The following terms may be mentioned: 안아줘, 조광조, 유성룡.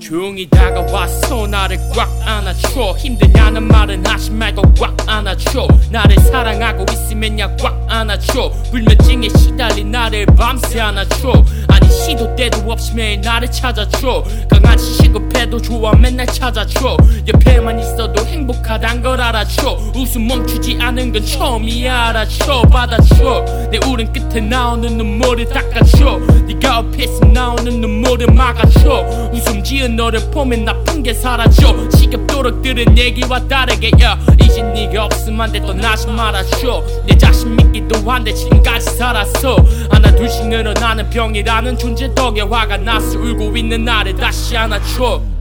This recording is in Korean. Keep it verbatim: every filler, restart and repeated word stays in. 조용히 다가왔어. 나를 꽉 안아줘. 힘드냐는 말은 하지 말고 꽉 안아줘. 나를 사랑하고 있으면야 꽉 안아줘. 불면증에 시달린 나를 밤새 안아줘. 아니 시도 때도 없이 매일 나를 찾아줘. 강아지 시급해도 좋아 맨날 찾아줘. 옆에만 있어도 행복하단 걸 알아줘. 웃음 멈추지 않은 건 처음이야 알아줘. 받아줘. 내 울음 끝에 나오는 눈물을 닦아줘. 네가 옆에서 나오는 눈물을 막아줘. 웃음 지은 너를 보면 나쁜 게 사라져. 지겹도록 들은 얘기와 다르게 yeah. 이젠 네가 없으면 안 돼. 떠나지 말아줘. 내 자신 믿기도 한데 지금까지 살았어. 하나 둘씩 늘어나는 병이라는 존재 덕에 화가 났어. 울고 있는 나를 다시 안아줘.